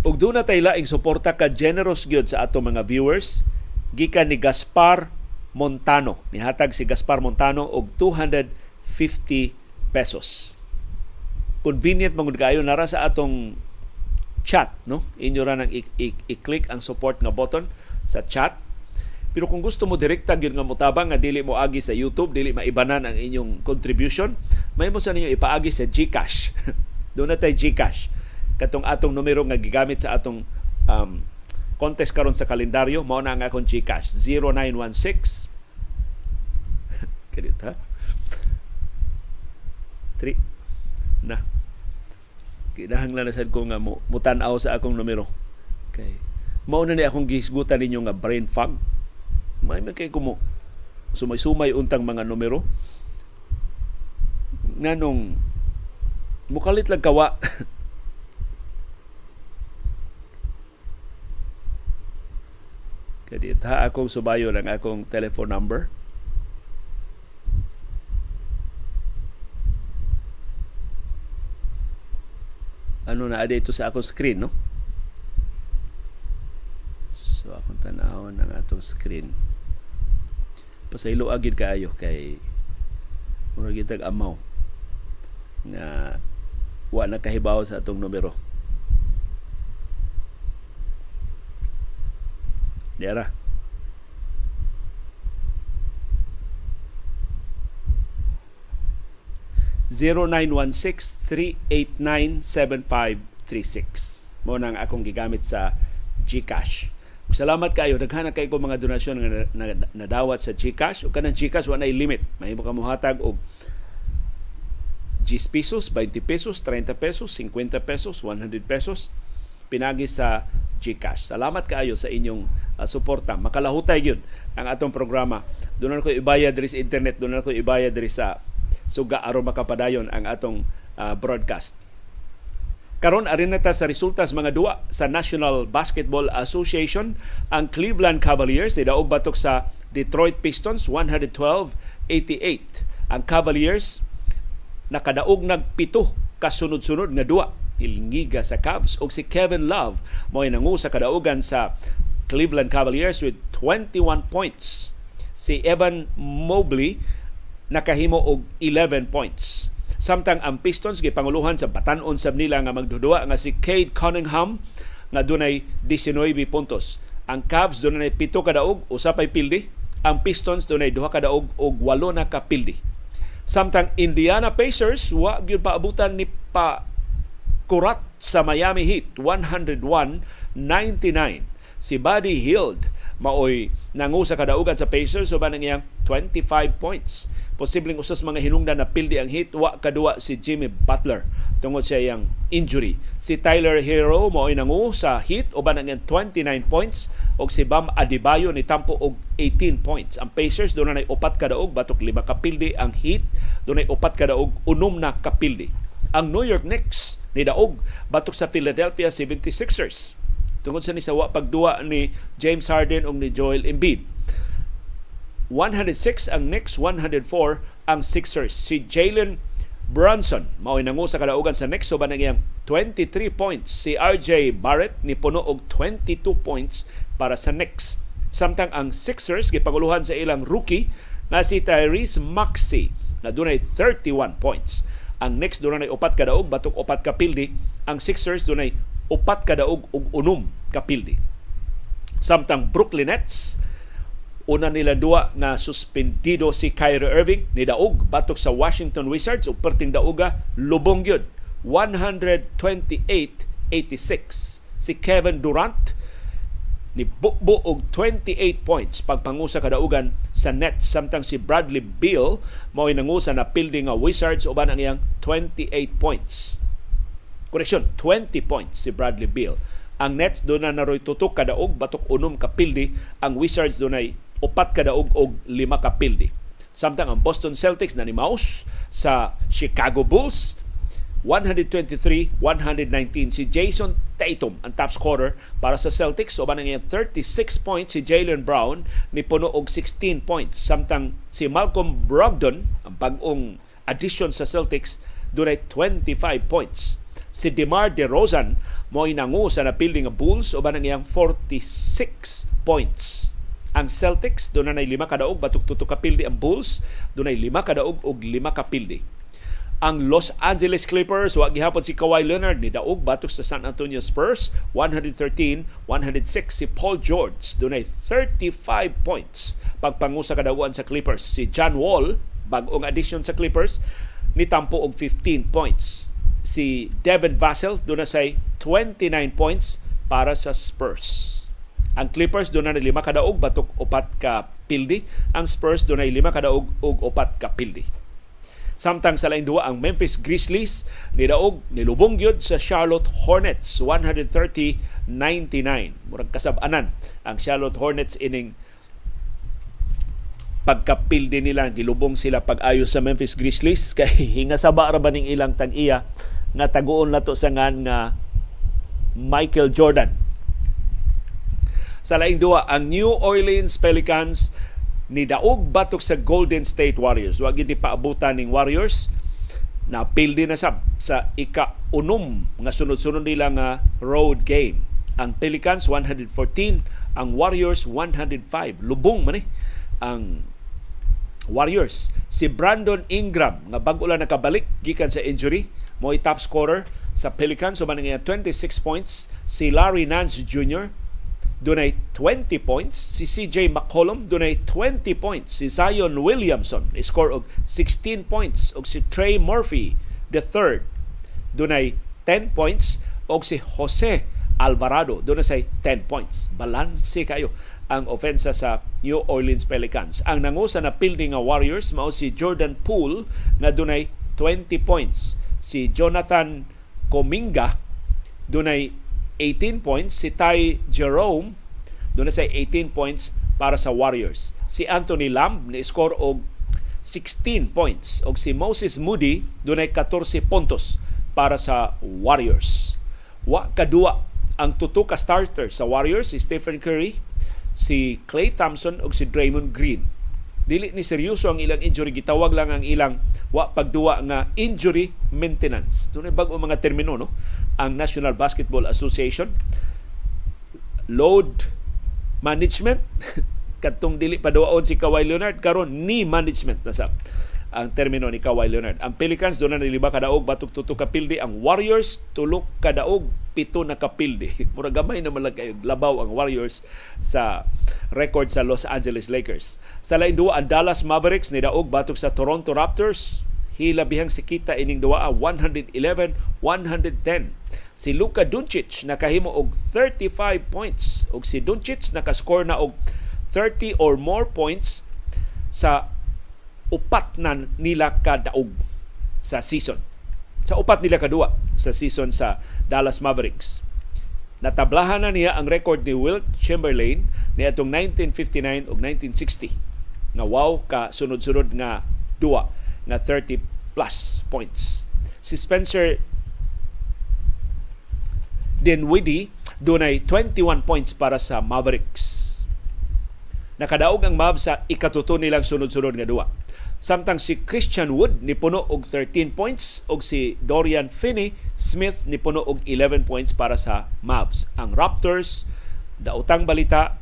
Ug duna tay laing suporta ka generous gyud sa ato mga viewers gikan ni Gaspar Montano. Nihatag si Gaspar Montano og two hundred fifty pesos. Convenient mangud kaayo nara sa atong chat, no? Inyo ra nang i-click ang support nga button sa chat. Pero kung gusto mo direkta gyud nga motabang nga dili mo agi sa YouTube, dili maibanan ang inyong contribution, mahimo sa ninyo ipaagi sa GCash. Duna tay GCash. Katong atong numero nga gigamit sa atong um, contest karon sa kalendaryo, mao na ang akong GCash zero nine one six Kadit ha? three na. Kinahanglan na sad ko nga mo mutan-aw sa akong numero. Okay. Mao na ni akong gisgutan ninyo nga brain fog. May makay ko mo sumay-sumay untang mga numero. Nganong mukalit lang kawa. Kadi ta akong subayo lang akong telephone number. Ano na ada ito sa akong screen, no? So akong tanawon ang atong screen. Pasaylo agid kaayo kay murag gitag amaw nga wa na kahibaw sa atong numero. Dera. zero nine one six three eight nine seven five three six Mao nang akong gigamit sa GCash. Salamat kayo. Daghan kay ko mga donasyon nga nadawat sa GCash. Ug kanang GCash wa nay limit. Mahimo ka mohatag og ten pesos, twenty pesos, thirty pesos, fifty pesos, one hundred pesos pinagi sa GCash. Salamat kaayo sa inyong uh, suporta. Makalahutay yun ang atong programa. Doon na ko ibayad rin sa internet. Doon na ko ibayad rin sa suga aron makapadayon ang atong uh, broadcast. Karon arin na ta sa resultas mga duwa sa National Basketball Association. Ang Cleveland Cavaliers nidaog batok sa Detroit Pistons one twelve eighty-eight. Ang Cavaliers nakadaog nagpito kasunod-sunod nga duwa ilingiga sa Cavs. O si Kevin Love mo'y nangu sa kadaugan sa Cleveland Cavaliers with twenty-one points. Si Evan Mobley nakahimo og eleven points. Samtang ang Pistons gipanguluhan sa batan-on sab nila nga magdudua nga si Cade Cunningham nga dunay nineteen puntos. Ang Cavs dunay pito kadaog, usa pay pildi. Ang Pistons dunay duha kadaog og walo na kapildi. Samtang Indiana Pacers wa gyud paabutan ni pa kurat sa Miami Heat one oh one ninety-nine. Si Buddy Hield maoy nangu sa kadaugan sa Pacers uban ang iyang twenty-five points. Posibleng usas mga hinungdan na pildi ang Heat wa kadua si Jimmy Butler tungod sa iyang injury. Si Tyler Hero maoy nangu sa Heat uban ang iyang twenty-nine points og si Bam Adebayo ni tampo og eighteen points. Ang Pacers doon na upat kadaog batok lima kapildi ang Heat doon na upat kadaog unom na kapildi. Ang New York Knicks nidaog batok sa Philadelphia seventy-sixers tungod sa ni sawa pagduwa ni James Harden o ni Joel Embiid. one oh six ang Knicks, one oh four ang Sixers. Si Jalen Brunson mao'y nangu sa kadaugan sa Knicks uban ang iyang twenty-three points. Si R J Barrett ni puno og twenty-two points para sa Knicks. Samtang ang Sixers gipanguluhan sa ilang rookie na si Tyrese Maxey na dunay thirty-one points. Ang Knicks dunay upat kadaog batok upat ka pildi. Ang Sixers dunay upat kadaog ug unom ka pildi. Samtang Brooklyn Nets, una nila dua nga suspendido si Kyrie Irving ni daog batok sa Washington Wizards ug perting daoga lubong gyud one twenty-eight eighty-six. Si Kevin Durant ni buo og twenty-eight points pagpangusa kadaugan sa Nets, samtang si Bradley Beal mao'y nangusa na pildi nga Wizards uban ang iyang twenty-eight points. Correction, twenty points si Bradley Beal. Ang Nets doon na naroy tutok kadaog batok unom ka pildi, ang Wizards doon ay upat kadaog og lima ka pildi. Samtang ang Boston Celtics na ni Mouse sa Chicago Bulls, one twenty-three one nineteen. Si Jason Tatum ang top scorer para sa Celtics, uban ang thirty-six points. Si Jaylen Brown ni puno og sixteen points. Samtang si Malcolm Brogdon, ang bagong addition sa Celtics, doon ay twenty-five points. Si DeMar DeRozan mo'y nangu sa napilding ng Bulls uban ang iyang forty-six points. Ang Celtics doon na lima kadaog batok tutok kapildi, ang Bulls doon ay lima kadaog og lima kapildi. Ang Los Angeles Clippers wa gihapon si Kawhi Leonard ni daog batok sa San Antonio Spurs, one thirteen one oh six. Si Paul George doon ay thirty-five points pagpangusa kadaogan sa Clippers. Si John Wall, bagong addition sa Clippers, ni tampo og fifteen points. Si Devin Vassell doon na say twenty-nine points para sa Spurs. Ang Clippers doon na lima kadaog batok upat ka pildi. Ang Spurs doon ay lima kadaog og upat ka pildi. Samtang sa laing duwa ang Memphis Grizzlies ni daog ni lubong gyud sa Charlotte Hornets, one thirty ninety-nine. Murag kasab-anan ang Charlotte Hornets ining pagkapildi nila, gilubong sila pag-ayos sa Memphis Grizzlies kay hinga saba ra ba ning ilang tag-iya nga taguon nato sa ngan nga Michael Jordan. Sa laing duwa ang New Orleans Pelicans ni daog batok sa Golden State Warriors. Wa gid paabutan ning Warriors na pildi na sab sa ika-unom nga sunod-sunod nila nga road game. Ang Pelicans one fourteen, ang Warriors one oh five. Lubong man eh ang Warriors. Si Brandon Ingram nga bag-o lang nakabalik gikan sa injury mo'y top scorer sa Pelicans uban nga twenty-six points. Si Larry Nance Junior dunay twenty points. Si C J McCollum dunay twenty points. Si Zion Williamson score og sixteen points og si Trey Murphy the third dunay ten points og si Jose Alvarado dunay say ten points. Balanse kayo ang ofensa sa New Orleans Pelicans. Ang nangusa na pildi nga Warriors mao si Jordan Poole na dunay twenty points. Si Jonathan Kuminga dunay eighteen points. Si Ty Jerome dunay say eighteen points para sa Warriors. Si Anthony Lamb ni score og sixteen points og si Moses Moody dunay fourteen puntos para sa Warriors. Wa kadua ang tutok ka starter sa Warriors si Stephen Curry, si Klay Thompson og si Draymond Green. Dili ni seryoso ang ilang injury, gitawag lang ang ilang wa pagduwa nga injury maintenance. Dunay bag-o mga termino no ang National Basketball Association. Load management kadtong dili pa duwaon si Kawhi Leonard, karon knee management na sab ang termino ni Kawhi Leonard. Ang Pelicans doon na lima kadaog batok tutok kapildi, ang Warriors tulok kadaog pito na kapildi. Mura gamay na malagay labaw ang Warriors sa record sa Los Angeles Lakers. Sa lain duwa ang Dallas Mavericks ni daog batok sa Toronto Raptors. Hilabihang sikita ining duwa one eleven one ten. Si Luka Doncic nakahimo og thirty-five points og si Doncic nakascore na og thirty or more points sa upat na nila kadaog sa season. Sa upat nila kadua sa season sa Dallas Mavericks. Natablahan na niya ang record ni Wilt Chamberlain niadtong nineteen fifty-nine ug nineteen sixty. Nga wow ka sunod-sunod nga duwa nga thirty plus points. Si Spencer Dinwiddie dunay twenty-one points para sa Mavericks. Nakadaog ang Mavs sa ikatuto nilang sunod-sunod nga duwa. Samtang si Christian Wood ni puno og thirteen points og si Dorian Finney-Smith ni puno og eleven points para sa Mavs. Ang Raptors, daotang balita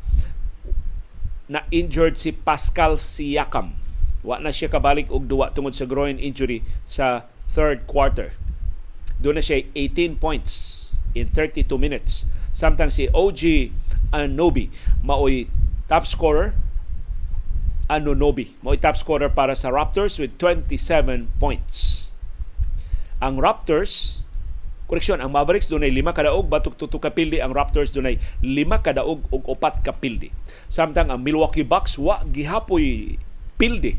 na injured si Pascal Siakam. Wa na siya kabalik og duwa tungod sa groin injury sa third quarter. Doon na siya eighteen points in thirty-two minutes. Samtang si O G Anunoby maoy top scorer Anunoby. Mo'y top scorer para sa Raptors with twenty-seven points. Ang Raptors, koreksyon, ang Mavericks dunay lima kadaog, batok tutu kapildi. Ang Raptors dunay lima kadaog ug upat kapildi. Samtang ang Milwaukee Bucks wa gihapoy pildi.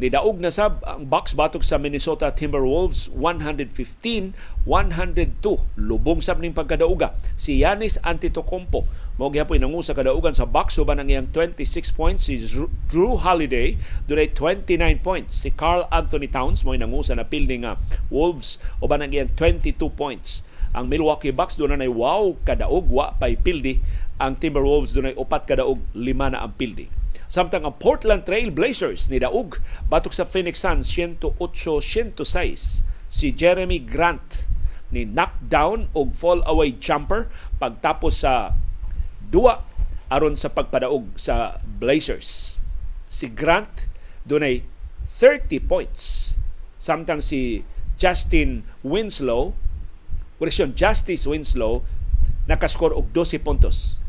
Ni daog na sab ang Bucks batok sa Minnesota Timberwolves one fifteen one oh two. Lubong sab ning pagkadauga. Si Giannis Antetokounmpo mao gihapoy nangu sa kadaugan sa Bucks uban ang iyang twenty-six points. Si Drew Holiday dunay twenty-nine points. Si Karl Anthony Towns mao nangu sa napildi nga Wolves uban ang iyang twenty-two points. Ang Milwaukee Bucks dunay wow kadaog wa pay pildi. Ang Timberwolves dunay upat kadaog, lima na ang pildi. Samtang ang Portland Trail Blazers ni daog batok sa Phoenix Suns one oh eight one oh six. Si Jeremy Grant ni knockdown og fall away jumper pagtapos sa duwa aron sa pagpadaog sa Blazers. Si Grant dunay thirty points. Samtang si Justin Winslow, koreksyon, Justice Winslow nakaskor og twelve puntos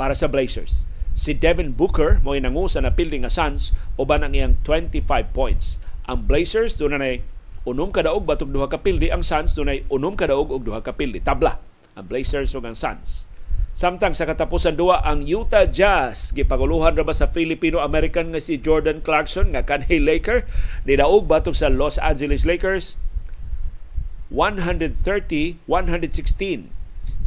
para sa Blazers. Si Devin Booker mo'y nangu sa napildi nga Suns uban ang iyang twenty-five points. Ang Blazers dunay unom kadaog batok duha ka pildi, ang Suns dunay unom kadaog og duha ka pildi. Tabla ang Blazers ug ang Suns. Samtang sa katapusan duwa ang Utah Jazz gipaguluhan ra ba sa Filipino-American nga si Jordan Clarkson nga kanhi Laker ni daog batok sa Los Angeles Lakers one thirty one sixteen.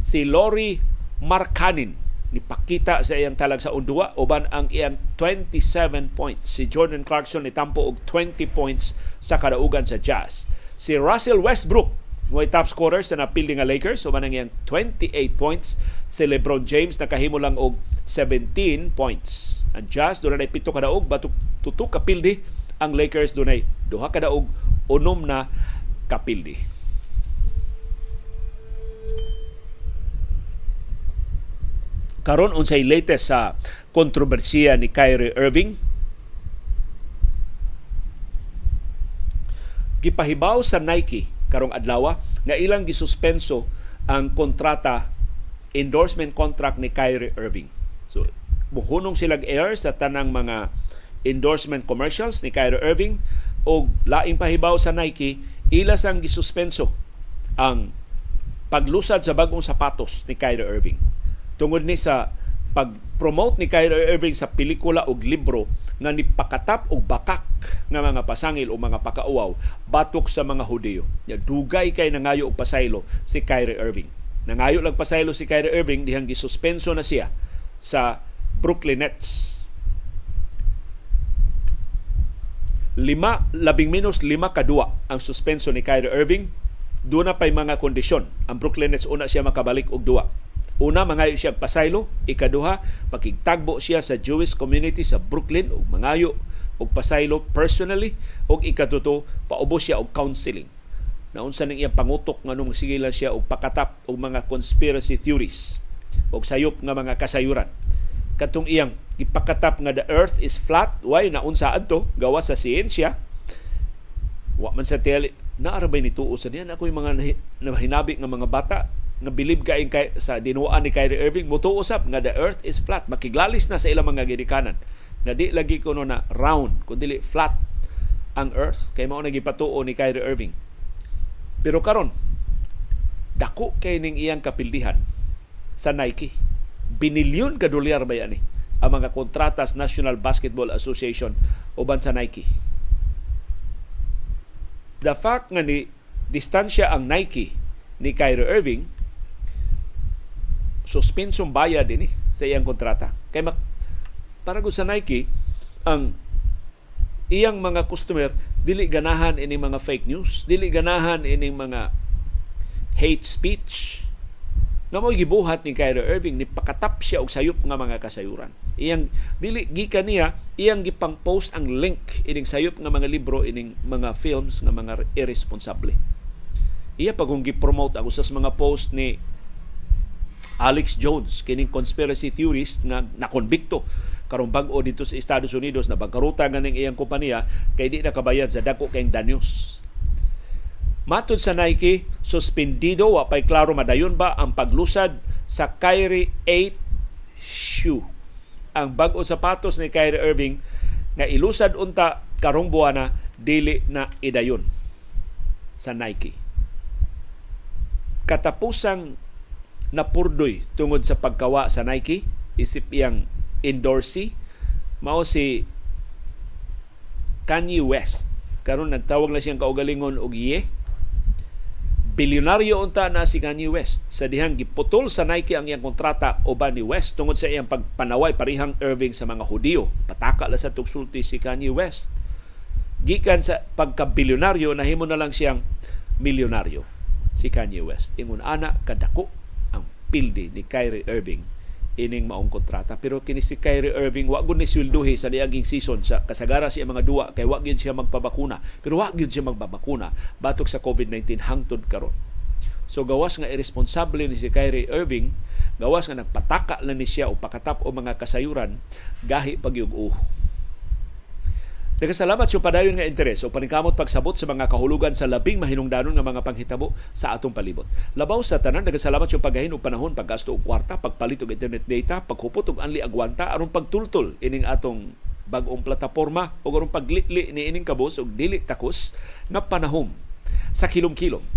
Si Lauri Markkanen nipakita sa iyang talag sa undua uban ang iyang twenty-seven points. Si Jordan Clarkson nitampo og twenty points sa kadaugan sa Jazz. Si Russell Westbrook mo'y top scorer sa napildi nga Lakers uban ang iyang twenty-eight points. Si LeBron James nakahimo lang og seventeen points. Ang Jazz dunay pito kadaog batok tutu kapildi. Ang Lakers dunay duha kadaog, unom na kapildi. Karon unsay latest sa kontrobersiya ni Kyrie Irving? Gipahibaw sa Nike karong adlaw nga ilang gisuspenso ang kontrata, endorsement contract ni Kyrie Irving. So muhunong silag air sa tanang mga endorsement commercials ni Kyrie Irving og laing pahibaw sa Nike, ilas ang gisuspenso ang paglusad sa bagong sapatos ni Kyrie Irving. Tungod ni sa pag-promote ni Kyrie Irving sa pelikula o libro nga nipakatap o bakak ng mga pasangil o mga pakauaw batok sa mga Hudeo. Dugay kay nangayo o pasaylo si Kyrie Irving. Nangayo lang pasaylo si Kyrie Irving dihang gisuspenso na siya sa Brooklyn Nets. Lima, labing minus lima kadua ang suspenso ni Kyrie Irving. Doon na pa'y mga kondisyon. Ang Brooklyn Nets una siya makabalik og duwa. Una, mangayo siya pasaylo. Ikaduha, makigtagbo siya sa Jewish community sa Brooklyn ug mangayo og pasaylo personally. Ug ikatuto, paubo siya og counseling. Naunsa ning iyang pangutok nganong sige lang siya og pakatap og mga conspiracy theories og sayop nga mga kasayuran. Katong iyang gipakatap nga the earth is flat, why naunsa adto gawa sa siyensya? Wa man sa tele naarabay nituo sa diyan ako'y mga hinabi nga mga bata nga bilib kaing kay, sa dinuan ni Kyrie Irving mutuo usab nga the earth is flat. Makiglalis na sa ilang mga ginikanan na di lagi kuno na round kundi flat ang earth kay mao nagipatuo ni Kyrie Irving. Pero karon dako kay ning iyang kapildihan sa Nike. Binilyon ka dolyar ba yan eh, ang mga kontratas National Basketball Association uban sa Nike. The fact nga ni distansya ang Nike ni Kyrie Irving, suspensong bayad din eh, sa iyang kontrata. Kay mak- para sa Nike, ang iyang mga customer dili ganahan ining mga fake news, dili ganahan ining mga hate speech. nga mo'y gibuhat ni Kyrie Irving, ni pakatap siya og sayop nga mga kasayuran. Iyang dili gikan niya, iyang gipang-post ang link ining sayop nga mga libro, ining mga films nga mga irresponsible. Iya pagong gi-promote ang usas mga post ni Alex Jones, kining conspiracy theorist na nakonbikto karong bag-o dito sa Estados Unidos na bangkaruta nga ning iyang kompanya kay di nakabayad sa dako kayong danyos. Matod sa Nike, suspendido, wa pay klaro madayon ba ang paglusad sa Kyrie eight shoe. Ang bag-o sapatos ni Kyrie Irving na ilusad unta karong buwana dili na idayon sa Nike. Katapusang napurdoy tungod sa pagkawa sa Nike, isip iyang endorsee, mao si Kanye West. Karon nagtawag na siyang kaugalingon og iye. Bilyonaryo unta na si Kanye West sa dihang giputol sa Nike ang iyang kontrata uban ni West tungod sa iyang pagpanaway parihang Irving sa mga Hudiyo. Pataka la sa tugsulti si Kanye West. Gikan sa pagkabilyonaryo nahimo na lang siyang milyonaryo si Kanye West. Ingon ana kadako ang pildi ni Kyrie Irving ining maong kontrata, pero kini si Kyrie Irving wa gud ni swelduhi sa niaging season sa kasagara siya mga duwa kay wa gyud siya magpabakuna, pero wa gyud siya magbabakuna batok sa covid nineteen hangtod karon. So gawas nga irresponsable ni si Kyrie Irving, gawas nga nagpataka na ni siya o pakatap o mga kasayuran gahi pagyug-o. Nagkasalamat sa padayon nga interes o paningkamot pagsabot sa mga kahulugan sa labing mahinungdanon nga mga panghitabo sa atong palibot. Labaw sa tanan, nagkasalamat sa paghahin og panahon, paggasto og kwarta, pagpalit og internet data, paghupot og anli agwanta aron pagtultol ining atong bag-ong plataporma o aron paglitli ni ining kabus og dili takos na panahom sa kilom-kilom.